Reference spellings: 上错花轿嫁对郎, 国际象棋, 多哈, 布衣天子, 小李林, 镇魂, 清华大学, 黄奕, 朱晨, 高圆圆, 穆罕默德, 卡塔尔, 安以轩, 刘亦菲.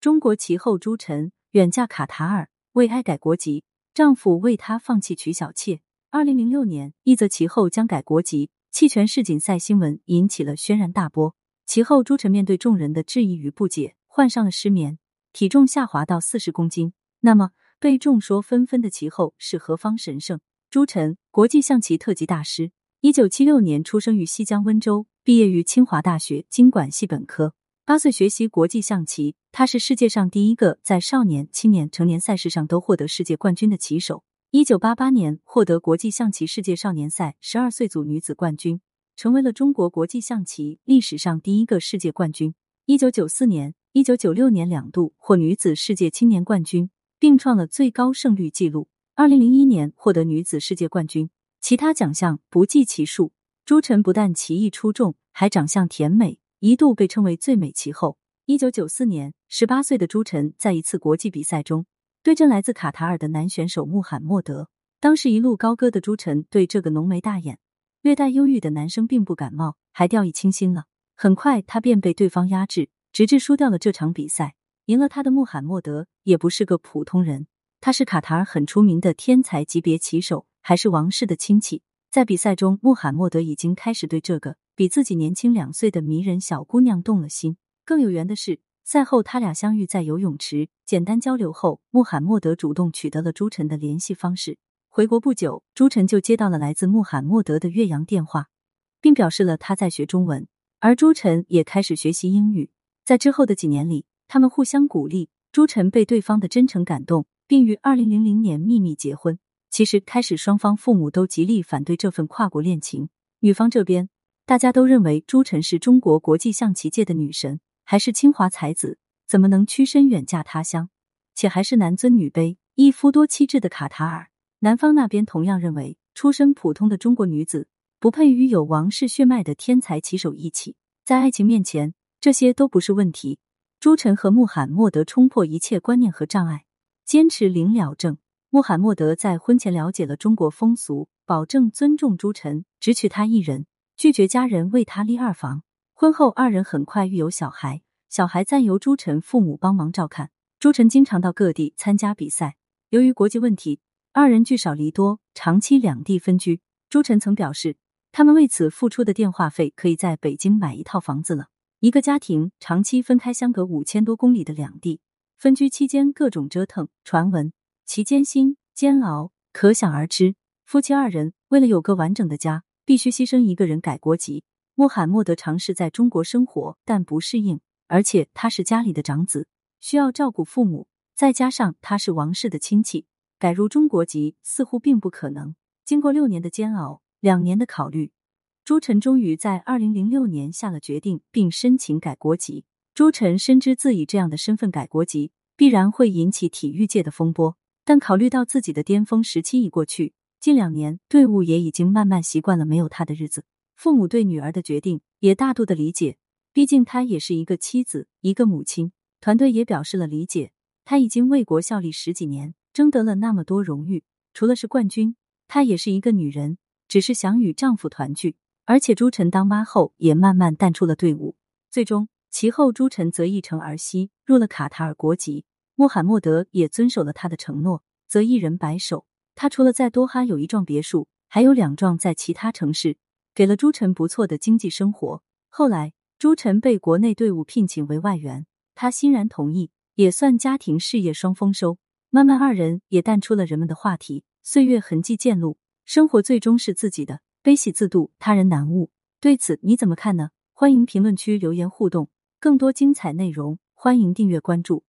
中国其后朱晨远嫁卡塔尔，为爱改国籍，丈夫为她放弃娶小妾。2006年，一则其后将改国籍弃权世锦赛新闻引起了轩然大波。其后朱晨面对众人的质疑与不解，患上了失眠，体重下滑到40公斤。那么，被众说纷纷的其后是何方神圣？朱晨，国际象棋特级大师。1976年出生于西江温州，毕业于清华大学经管系本科。8岁学习国际象棋，他是世界上第一个在少年、青年、成年赛事上都获得世界冠军的棋手。1988年获得国际象棋世界少年赛12岁组女子冠军，成为了中国国际象棋历史上第一个世界冠军。1994年、1996年两度获女子世界青年冠军，并创了最高胜率纪录。2001年获得女子世界冠军。其他奖项不计其数，朱晨不但棋艺出众，还长相甜美，一度被称为最美棋后。1994年，18岁的朱晨在一次国际比赛中对阵来自卡塔尔的男选手穆罕默德。当时一路高歌的朱晨对这个浓眉大眼、略带忧郁的男生并不感冒，还掉以轻心了。很快他便被对方压制，直至输掉了这场比赛。赢了他的穆罕默德也不是个普通人，他是卡塔尔很出名的天才级别棋手，还是王室的亲戚。在比赛中，穆罕默德已经开始对这个比自己年轻2岁的迷人小姑娘动了心。更有缘的是，赛后他俩相遇在游泳池，简单交流后，穆罕默德主动取得了朱晨的联系方式。回国不久，朱晨就接到了来自穆罕默德的岳阳电话，并表示了他在学中文，而朱晨也开始学习英语。在之后的几年里，他们互相鼓励，朱晨被对方的真诚感动，并于2000年秘密结婚。其实开始双方父母都极力反对这份跨国恋情。女方这边，大家都认为朱晨是中国国际象棋界的女神，还是清华才子，怎么能屈身远嫁他乡，且还是男尊女卑、一夫多妻制的卡塔尔。男方那边同样认为，出身普通的中国女子不配与有王室血脉的天才棋手一起。在爱情面前，这些都不是问题。朱晨和穆罕默德冲破一切观念和障碍，坚持零了证。穆罕默德在婚前了解了中国风俗，保证尊重朱晨，只娶她一人，拒绝家人为她立二房。婚后二人很快育有小孩，小孩暂由朱晨父母帮忙照看。朱晨经常到各地参加比赛，由于国籍问题，二人聚少离多，长期两地分居。朱晨曾表示，他们为此付出的电话费可以在北京买一套房子了。一个家庭长期分开相隔5000多公里的两地，分居期间各种折腾，传闻其艰辛煎熬可想而知。夫妻二人为了有个完整的家，必须牺牲一个人改国籍。穆罕默德尝试在中国生活，但不适应，而且他是家里的长子，需要照顾父母，再加上他是王室的亲戚，改入中国籍似乎并不可能。经过6年的煎熬，2年的考虑，朱晨终于在2006年下了决定，并申请改国籍。朱晨深知自以这样的身份改国籍必然会引起体育界的风波，但考虑到自己的巅峰时期已过去，近2年队伍也已经慢慢习惯了没有他的日子，父母对女儿的决定也大度的理解，毕竟她也是一个妻子，一个母亲。团队也表示了理解，她已经为国效力10几年，争得了那么多荣誉，除了是冠军，她也是一个女人，只是想与丈夫团聚。而且朱晨当妈后也慢慢淡出了队伍。最终其后朱晨择一城而西，入了卡塔尔国籍。穆罕默德也遵守了他的承诺，择一人白首。他除了在多哈有一幢别墅，还有2幢在其他城市，给了朱晨不错的经济生活。后来朱晨被国内队伍聘请为外援，他欣然同意，也算家庭事业双丰收。慢慢二人也淡出了人们的话题，岁月痕迹渐露，生活最终是自己的，悲喜自度，他人难悟。对此你怎么看呢？欢迎评论区留言互动，更多精彩内容欢迎订阅关注。